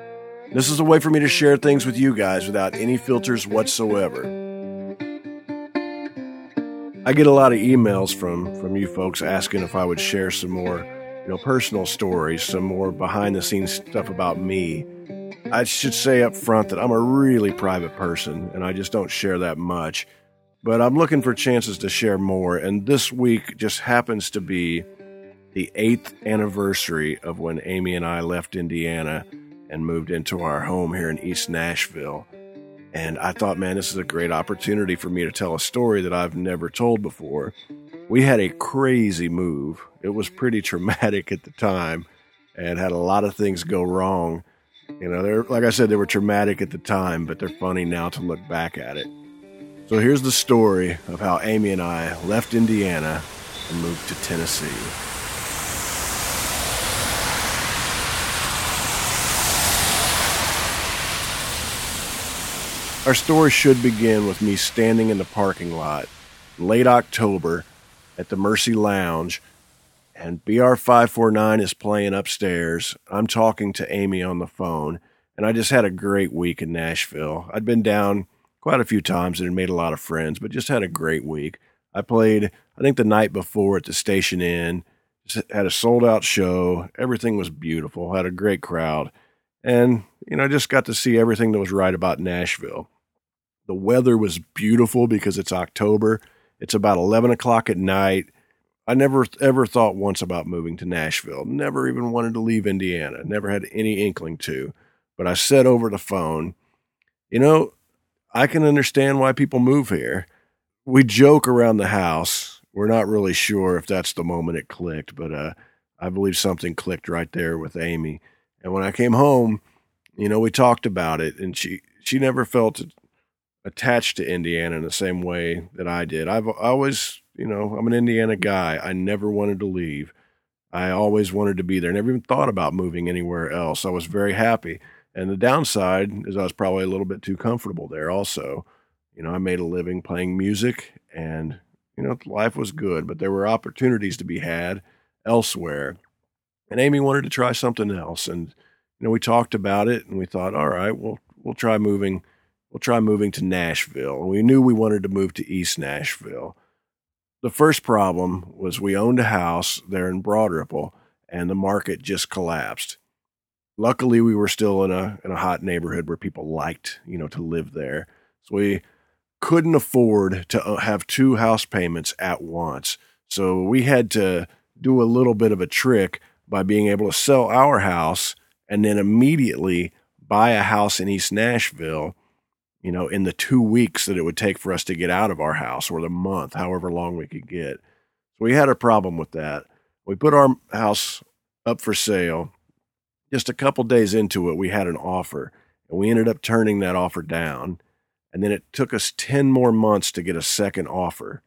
This is a way for me to share things with you guys without any filters whatsoever. I get a lot of emails from you folks asking if I would share some more, you know, personal stories, some more behind-the-scenes stuff about me. I should say up front that I'm a really private person, and I just don't share that much. But I'm looking for chances to share more, and this week just happens to be the 8th anniversary of when Amy and I left Indiana and moved into our home here in East Nashville. And I thought, man, this is a great opportunity for me to tell a story that I've never told before. We had a crazy move. It was pretty traumatic at the time and had a lot of things go wrong. You know, like I said, they were traumatic at the time, but they're funny now to look back at it. So here's the story of how Amy and I left Indiana and moved to Tennessee. Our story should begin with me standing in the parking lot in late October at the Mercy Lounge, and BR549 is playing upstairs. I'm talking to Amy on the phone, and I just had a great week in Nashville. I'd been down quite a few times and had made a lot of friends, but just had a great week. I played, I think, the night before at the Station Inn, just had a sold-out show. Everything was beautiful, had a great crowd. And, you know, I just got to see everything that was right about Nashville. The weather was beautiful because it's October. It's about 11 o'clock at night. I never ever thought once about moving to Nashville. Never even wanted to leave Indiana. Never had any inkling to. But I said over the phone, you know, I can understand why people move here. We joke around the house. We're not really sure if that's the moment it clicked, but I believe something clicked right there with Amy. And when I came home, you know, we talked about it, and she never felt attached to Indiana in the same way that I did. I always, you know, I'm an Indiana guy. I never wanted to leave. I always wanted to be there. Never even thought about moving anywhere else. I was very happy. And the downside is I was probably a little bit too comfortable there also. You know, I made a living playing music, and, you know, life was good, but there were opportunities to be had elsewhere. And Amy wanted to try something else. And, you know, we talked about it and we thought, all right, we'll try moving to Nashville. And we knew we wanted to move to East Nashville. The first problem was we owned a house there in Broad Ripple, and the market just collapsed. Luckily, we were still in a hot neighborhood where people liked, to live there. So we couldn't afford to have two house payments at once. So we had to do a little bit of a trick by being able to sell our house and then immediately buy a house in East Nashville, in the 2 weeks that it would take for us to get out of our house, or the month, however long we could get. So we had a problem with that. We put our house up for sale. Just a couple days into it, we had an offer, and we ended up turning that offer down. And then it took us 10 more months to get a second offer.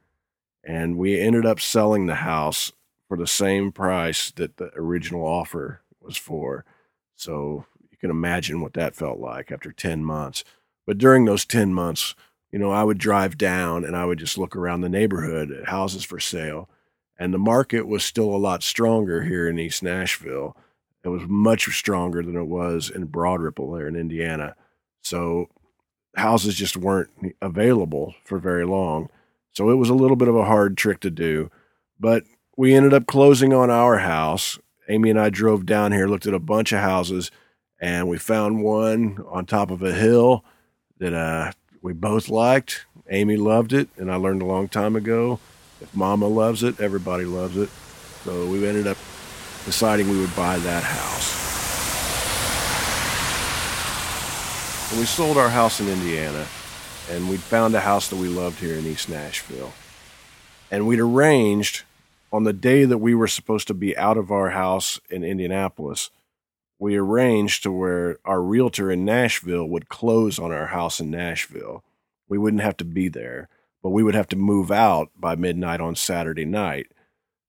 And we ended up selling the house for the same price that the original offer was for. So you can imagine what that felt like after 10 months. But during those 10 months, I would drive down and I would just look around the neighborhood at houses for sale. And the market was still a lot stronger here in East Nashville. It was much stronger than it was in Broad Ripple there in Indiana. So houses just weren't available for very long. So it was a little bit of a hard trick to do. But we ended up closing on our house. Amy and I drove down here, looked at a bunch of houses, and we found one on top of a hill that we both liked. Amy loved it, and I learned a long time ago, if mama loves it, everybody loves it. So we ended up deciding we would buy that house. And we sold our house in Indiana, and we'd found a house that we loved here in East Nashville. And we'd arranged on the day that we were supposed to be out of our house in Indianapolis, we arranged to where our realtor in Nashville would close on our house in Nashville. We wouldn't have to be there, but we would have to move out by midnight on Saturday night.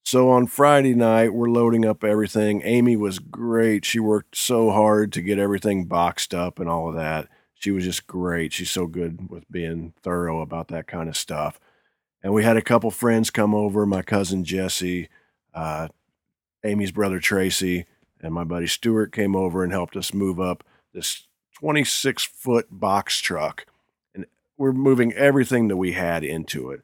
So on Friday night, we're loading up everything. Amy was great. She worked so hard to get everything boxed up and all of that. She was just great. She's so good with being thorough about that kind of stuff. And we had a couple friends come over, my cousin Jesse, Amy's brother Tracy, and my buddy Stuart came over and helped us move up this 26-foot box truck. We're moving everything that we had into it.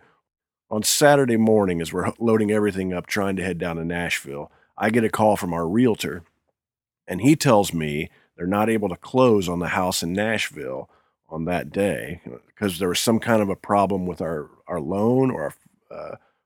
On Saturday morning, as we're loading everything up, trying to head down to Nashville, I get a call from our realtor, and he tells me they're not able to close on the house in Nashville on that day because there was some kind of a problem with our loan or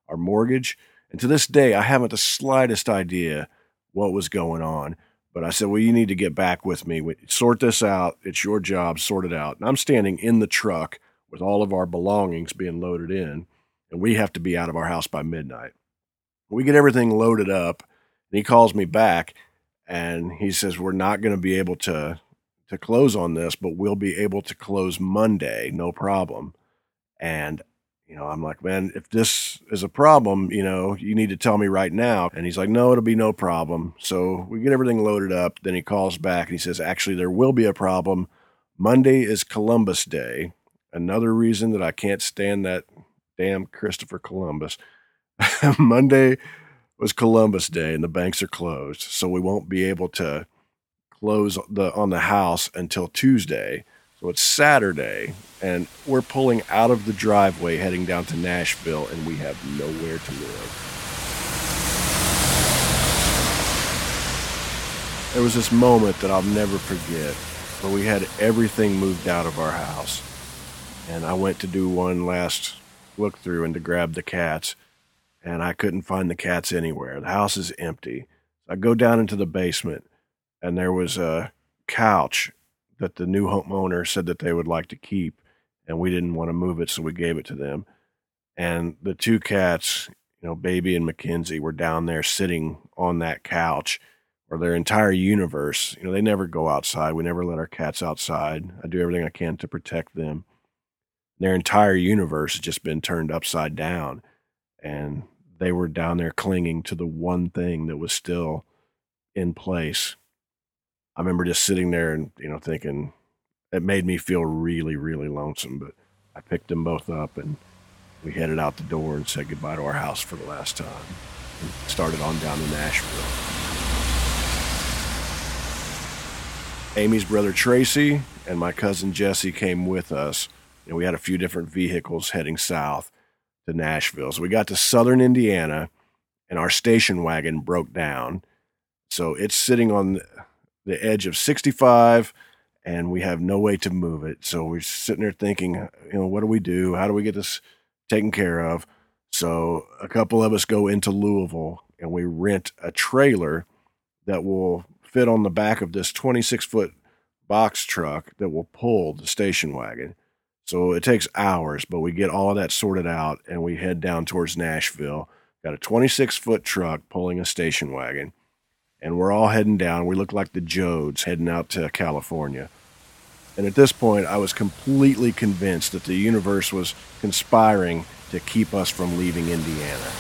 our mortgage. And to this day, I haven't the slightest idea what was going on. But I said, well, you need to get back with me. Sort this out. It's your job. Sort it out. And I'm standing in the truck with all of our belongings being loaded in, and we have to be out of our house by midnight. We get everything loaded up, and he calls me back, and he says, we're not going to be able to close on this, but we'll be able to close Monday, no problem. And, I'm like, man, if this is a problem, you need to tell me right now. And he's like, no, it'll be no problem. So we get everything loaded up. Then he calls back, and he says, actually, there will be a problem. Monday is Columbus Day. Another reason that I can't stand that damn Christopher Columbus. Monday was Columbus Day, and the banks are closed, so we won't be able to close on the house until Tuesday. So it's Saturday, and we're pulling out of the driveway heading down to Nashville, and we have nowhere to live. There was this moment that I'll never forget where we had everything moved out of our house. And I went to do one last look through and to grab the cats, and I couldn't find the cats anywhere. The house is empty. I go down into the basement, and there was a couch that the new homeowner said that they would like to keep, and we didn't want to move it, so we gave it to them. And the two cats, Baby and Mackenzie, were down there sitting on that couch, or their entire universe. They never go outside. We never let our cats outside. I do everything I can to protect them. Their entire universe has just been turned upside down, and they were down there clinging to the one thing that was still in place. I remember just sitting there and, thinking it made me feel really, really lonesome, but I picked them both up, and we headed out the door and said goodbye to our house for the last time and started on down to Nashville. Amy's brother Tracy and my cousin Jesse came with us. We had a few different vehicles heading south to Nashville. So we got to southern Indiana, and our station wagon broke down. So it's sitting on the edge of 65, and we have no way to move it. So we're sitting there thinking, you know, what do we do? How do we get this taken care of? So a couple of us go into Louisville, and we rent a trailer that will fit on the back of this 26-foot box truck that will pull the station wagon. So it takes hours, but we get all of that sorted out, and we head down towards Nashville. Got a 26-foot truck pulling a station wagon, and we're all heading down. We look like the Jodes heading out to California. And at this point, I was completely convinced that the universe was conspiring to keep us from leaving Indiana.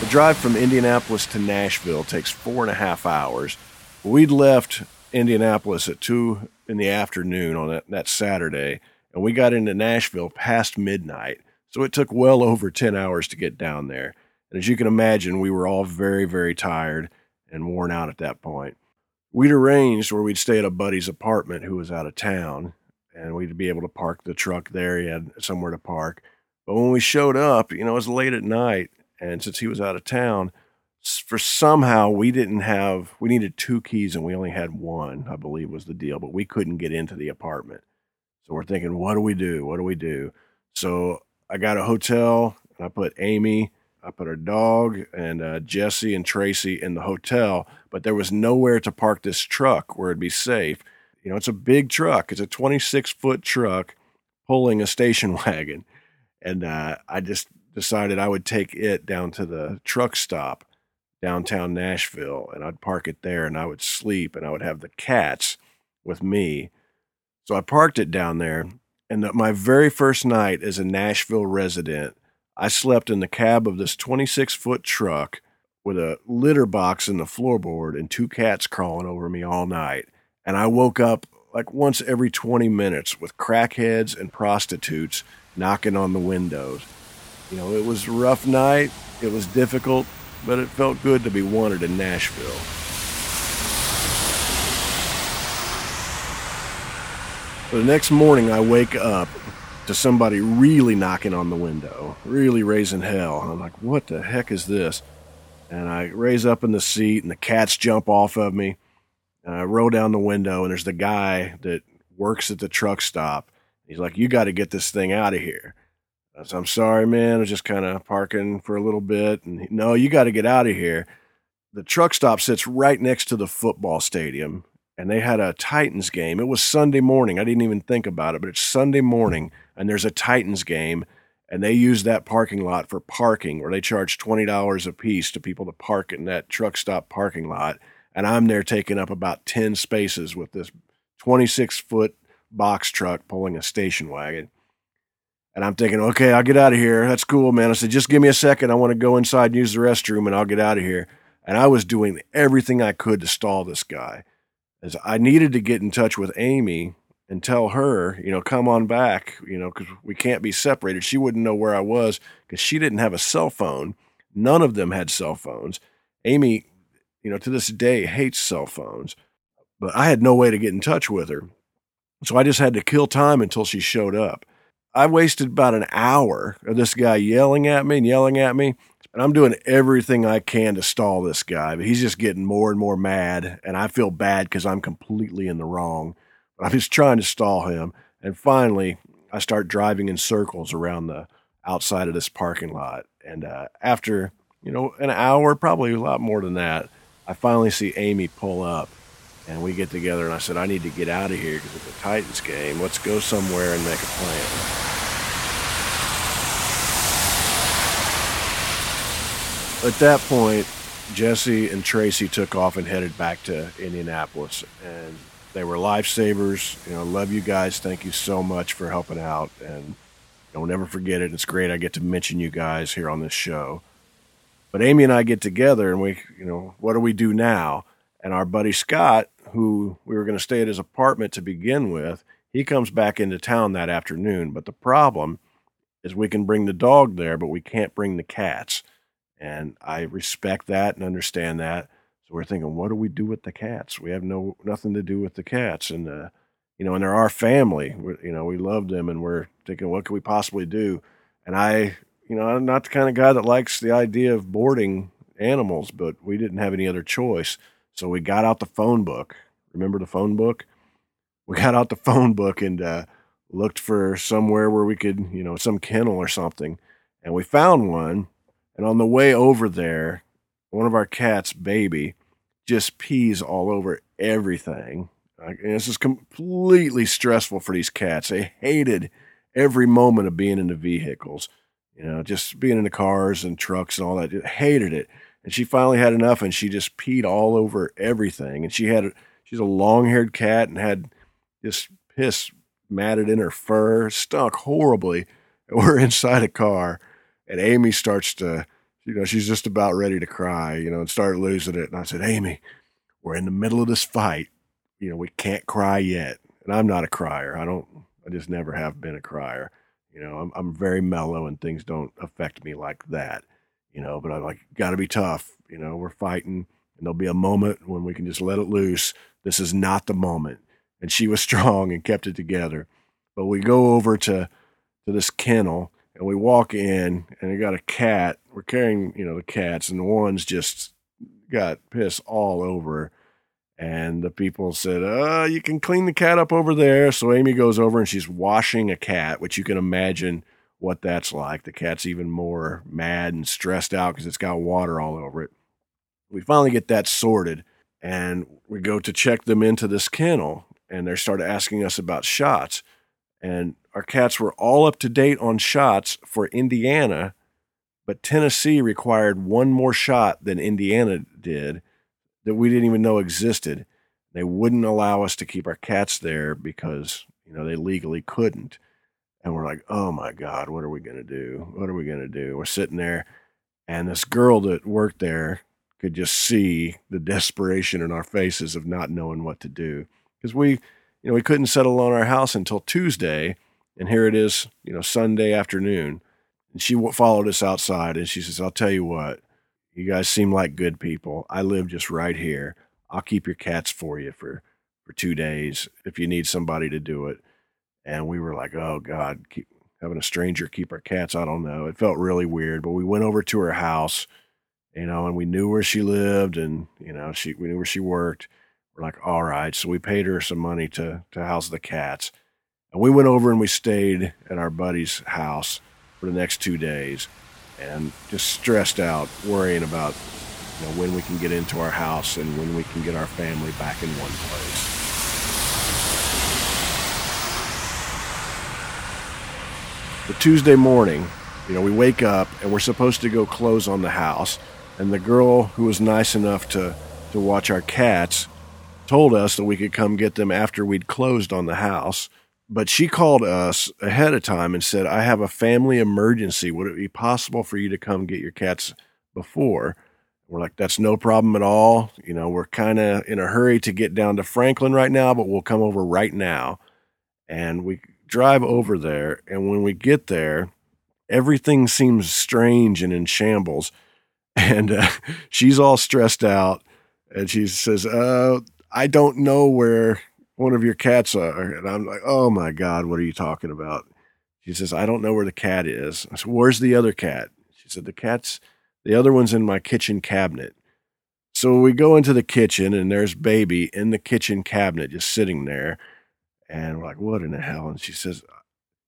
The drive from Indianapolis to Nashville takes 4.5 hours. We'd left Indianapolis at 2 in the afternoon on that Saturday, and we got into Nashville past midnight, so it took well over 10 hours to get down there. And as you can imagine, we were all very, very tired and worn out at that point. We'd arranged where we'd stay at a buddy's apartment who was out of town, and we'd be able to park the truck there. He had somewhere to park. But when we showed up, you know, it was late at night, and since he was out of town, we needed 2 keys, and we only had 1, I believe was the deal, but we couldn't get into the apartment. So we're thinking, what do we do? So I got a hotel, and I put Amy, I put her dog, and Jesse and Tracy in the hotel, but there was nowhere to park this truck where it'd be safe. You know, it's a big truck. It's a 26-foot truck pulling a station wagon. And I just decided I would take it down to the truck stop downtown Nashville, and I'd park it there, and I would sleep, and I would have the cats with me. So I parked it down there, and my very first night as a Nashville resident, I slept in the cab of this 26-foot truck with a litter box in the floorboard and 2 cats crawling over me all night. And I woke up like once every 20 minutes with crackheads and prostitutes knocking on the windows. You know, it was a rough night. It was difficult, but it felt good to be wanted in Nashville. So the next morning I wake up to somebody really knocking on the window, really raising hell. And I'm like, what the heck is this? And I raise up in the seat, and the cats jump off of me. And I roll down the window, and there's the guy that works at the truck stop. He's like, you got to get this thing out of here. I said, I'm sorry, man. I was just kind of parking for a little bit. And no, you got to get out of here. The truck stop sits right next to the football stadium, and they had a Titans game. It was Sunday morning. I didn't even think about it, but it's Sunday morning, and there's a Titans game, and they use that parking lot for parking, where they charge $20 a piece to people to park in that truck stop parking lot. And I'm there taking up about 10 spaces with this 26-foot box truck pulling a station wagon. And I'm thinking, okay, I'll get out of here. That's cool, man. I said, just give me a second. I want to go inside and use the restroom, and I'll get out of here. And I was doing everything I could to stall this guy. As I needed to get in touch with Amy and tell her, you know, come on back, you know, because we can't be separated. She wouldn't know where I was because she didn't have a cell phone. None of them had cell phones. Amy, you know, to this day hates cell phones, but I had no way to get in touch with her. So I just had to kill time until she showed up. I wasted about an hour of this guy yelling at me, and I'm doing everything I can to stall this guy, but he's just getting more and more mad, and I feel bad because I'm completely in the wrong, but I'm just trying to stall him. And finally, I start driving in circles around the outside of this parking lot. And after, you know, an hour, probably a lot more than that, I finally see Amy pull up, and we get together, and I said, I need to get out of here because it's a Titans game. Let's go somewhere and make a plan. At that point, Jesse and Tracy took off and headed back to Indianapolis, and they were lifesavers. You know, love you guys. Thank you so much for helping out, and don't ever forget it. It's great I get to mention you guys here on this show. But Amy and I get together, and we, you know, what do we do now? And our buddy Scott, who we were going to stay at his apartment to begin with, he comes back into town that afternoon. But the problem is we can bring the dog there, but we can't bring the cats. And I respect that and understand that. So we're thinking, what do we do with the cats? We have nothing to do with the cats. And, you know, and they're our family. We're, you know, we love them, and we're thinking, what could we possibly do? And I, you know, I'm not the kind of guy that likes the idea of boarding animals, but we didn't have any other choice. So we got out the phone book. Remember the phone book? We got out the phone book and looked for somewhere where we could, you know, some kennel or something. And we found one. And on the way over there, one of our cats, Baby, just pees all over everything. And this is completely stressful for these cats. They hated every moment of being in the vehicles, you know, just being in the cars and trucks and all that. Just hated it. And she finally had enough, and she just peed all over everything. And she's a long-haired cat and had this piss matted in her fur, stunk horribly. And we're inside a car, and Amy starts to, you know, she's just about ready to cry, you know, and start losing it. And I said, Amy, we're in the middle of this fight. You know, we can't cry yet. And I'm not a crier. I just never have been a crier. You know, I'm very mellow, and things don't affect me like that, you know, but I'm like, got to be tough. You know, we're fighting, and there'll be a moment when we can just let it loose. This is not the moment. And she was strong and kept it together. But we go over to this kennel, and we walk in, and we got a cat. We're carrying, you know, the cats, and the one's just got piss all over. And the people said, you can clean the cat up over there. So Amy goes over, and she's washing a cat, which you can imagine what that's like. The cat's even more mad and stressed out because it's got water all over it. We finally get that sorted, and we go to check them into this kennel, and they started asking us about shots. And our cats were all up to date on shots for Indiana, but Tennessee required one more shot than Indiana did that we didn't even know existed. They wouldn't allow us to keep our cats there because, you know, they legally couldn't. And we're like, oh my God, what are we going to do? What are we going to do? We're sitting there, and this girl that worked there could just see the desperation in our faces of not knowing what to do. Because we, you know, we couldn't settle on our house until Tuesday, and here it is, you know, Sunday afternoon. And she followed us outside, and she says, I'll tell you what, you guys seem like good people. I live just right here. I'll keep your cats for you for 2 days if you need somebody to do it. And we were like, oh God, having a stranger keep our cats, I don't know. It felt really weird, but we went over to her house, you know, and we knew where she lived, and, you know, we knew where she worked. We're like, all right. So we paid her some money to house the cats. And we went over and we stayed at our buddy's house for the next 2 days, and just stressed out, worrying about, you know, when we can get into our house and when we can get our family back in one place. The Tuesday morning, you know, we wake up, and we're supposed to go close on the house. And the girl who was nice enough to watch our cats told us that we could come get them after we'd closed on the house. But she called us ahead of time and said, I have a family emergency. Would it be possible for you to come get your cats before? We're like, that's no problem at all. You know, we're kind of in a hurry to get down to Franklin right now, but we'll come over right now. And we drive over there. And when we get there, everything seems strange and in shambles. And she's all stressed out. And she says, I don't know where one of your cats are. And I'm like, oh my God, what are you talking about? She says, I don't know where the cat is. I said, where's the other cat? She said, the other one's in my kitchen cabinet. So we go into the kitchen, and there's Baby in the kitchen cabinet, just sitting there. And we're like, what in the hell? And she says,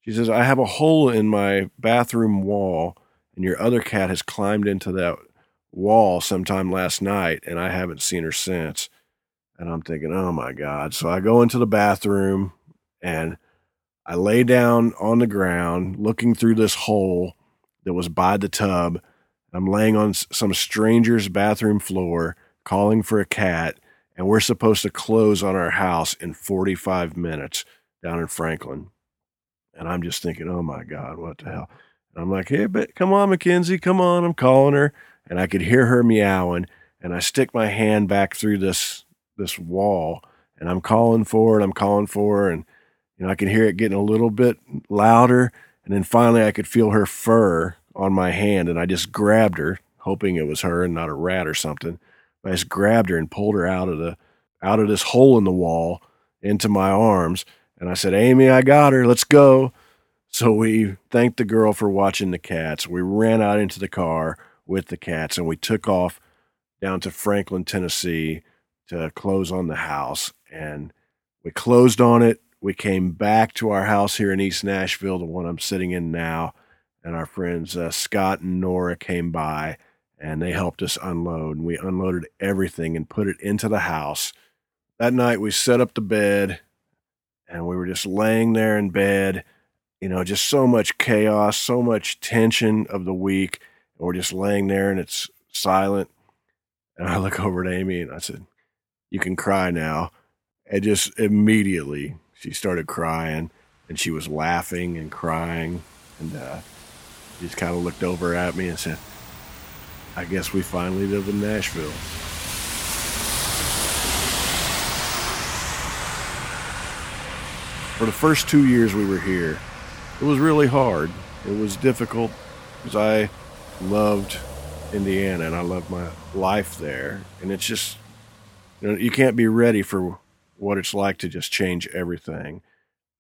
I have a hole in my bathroom wall, and your other cat has climbed into that wall sometime last night, and I haven't seen her since. And I'm thinking, oh my God. So I go into the bathroom, and I lay down on the ground looking through this hole that was by the tub. I'm laying on some stranger's bathroom floor calling for a cat, and we're supposed to close on our house in 45 minutes down in Franklin. And I'm just thinking, oh my God, what the hell? And I'm like, hey, but come on, Mackenzie, come on. I'm calling her. And I could hear her meowing, and I stick my hand back through this wall, and I'm calling for it. I'm calling for her. And, you know, I could hear it getting a little bit louder. And then finally I could feel her fur on my hand. And I just grabbed her, hoping it was her and not a rat or something. But I just grabbed her and pulled her out of this hole in the wall into my arms. And I said, Amy, I got her. Let's go. So we thanked the girl for watching the cats. We ran out into the car with the cats, and we took off down to Franklin, Tennessee to close on the house. And we closed on it. We came back to our house here in East Nashville, the one I'm sitting in now. And our friends Scott and Nora came by, and they helped us unload. And we unloaded everything and put it into the house. That night, we set up the bed, and we were just laying there in bed, you know, just so much chaos, so much tension of the week. And we're just laying there, and it's silent. And I look over at Amy, and I said, you can cry now. And just immediately, she started crying, and she was laughing and crying. And she just kind of looked over at me and said, I guess we finally live in Nashville. For the first 2 years we were here, it was really hard. It was difficult because I loved Indiana and I loved my life there. And it's just, you know, you can't be ready for what it's like to just change everything.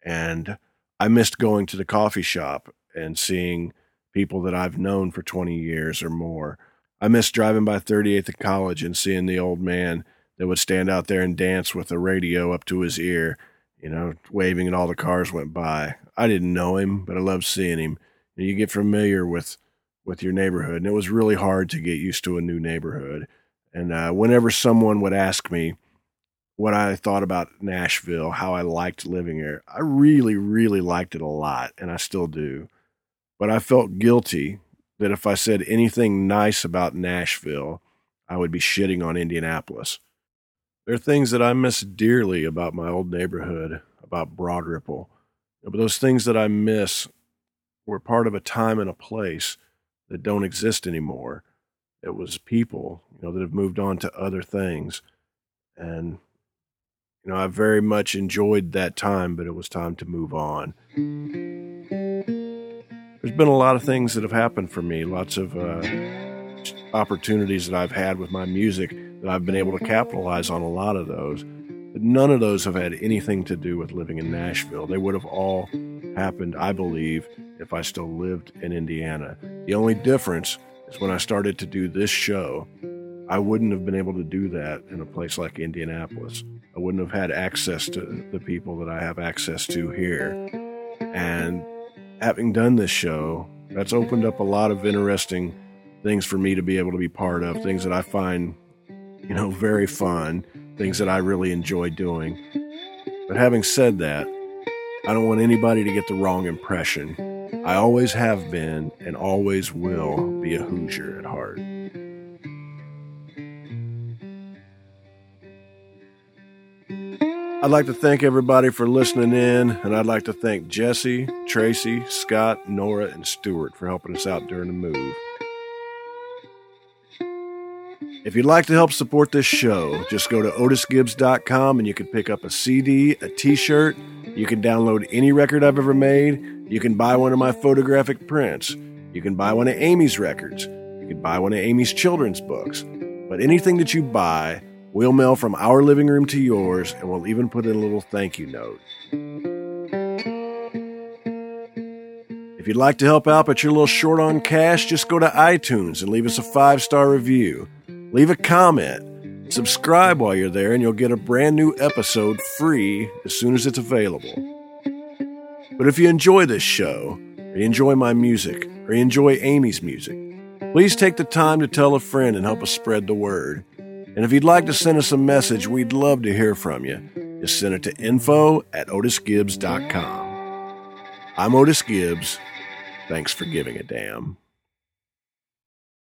And I missed going to the coffee shop and seeing people that I've known for 20 years or more. I miss driving by 38th and College and seeing the old man that would stand out there and dance with the radio up to his ear, you know, waving and all the cars went by. I didn't know him, but I loved seeing him. And you get familiar with your neighborhood, and it was really hard to get used to a new neighborhood. And whenever someone would ask me what I thought about Nashville, how I liked living here, I really, really liked it a lot, and I still do. But I felt guilty that if I said anything nice about Nashville, I would be shitting on Indianapolis. There are things that I miss dearly about my old neighborhood, about Broad Ripple. But those things that I miss were part of a time and a place that don't exist anymore. It was people, you know, that have moved on to other things. And, you know, I very much enjoyed that time, but it was time to move on. There's been a lot of things that have happened for me, lots of opportunities that I've had with my music that I've been able to capitalize on a lot of those. But none of those have had anything to do with living in Nashville. They would have all happened, I believe, if I still lived in Indiana. The only difference is when I started to do this show, I wouldn't have been able to do that in a place like Indianapolis. I wouldn't have had access to the people that I have access to here. And having done this show, that's opened up a lot of interesting things for me to be able to be part of, things that I find, you know, very fun, things that I really enjoy doing. But having said that, I don't want anybody to get the wrong impression. I always have been and always will be a Hoosier at heart. I'd like to thank everybody for listening in, and I'd like to thank Jesse, Tracy, Scott, Nora, and Stuart for helping us out during the move. If you'd like to help support this show, just go to OtisGibbs.com and you can pick up a CD, a t-shirt. You can download any record I've ever made. You can buy one of my photographic prints. You can buy one of Amy's records. You can buy one of Amy's children's books. But anything that you buy, we'll mail from our living room to yours, and we'll even put in a little thank you note. If you'd like to help out but you're a little short on cash, just go to iTunes and leave us a 5-star review. Leave a comment. Subscribe while you're there, and you'll get a brand new episode free as soon as it's available. But if you enjoy this show, or you enjoy my music, or you enjoy Amy's music, please take the time to tell a friend and help us spread the word. And if you'd like to send us a message, we'd love to hear from you. Just send it to info@OtisGibbs.com. I'm Otis Gibbs. Thanks for giving a damn.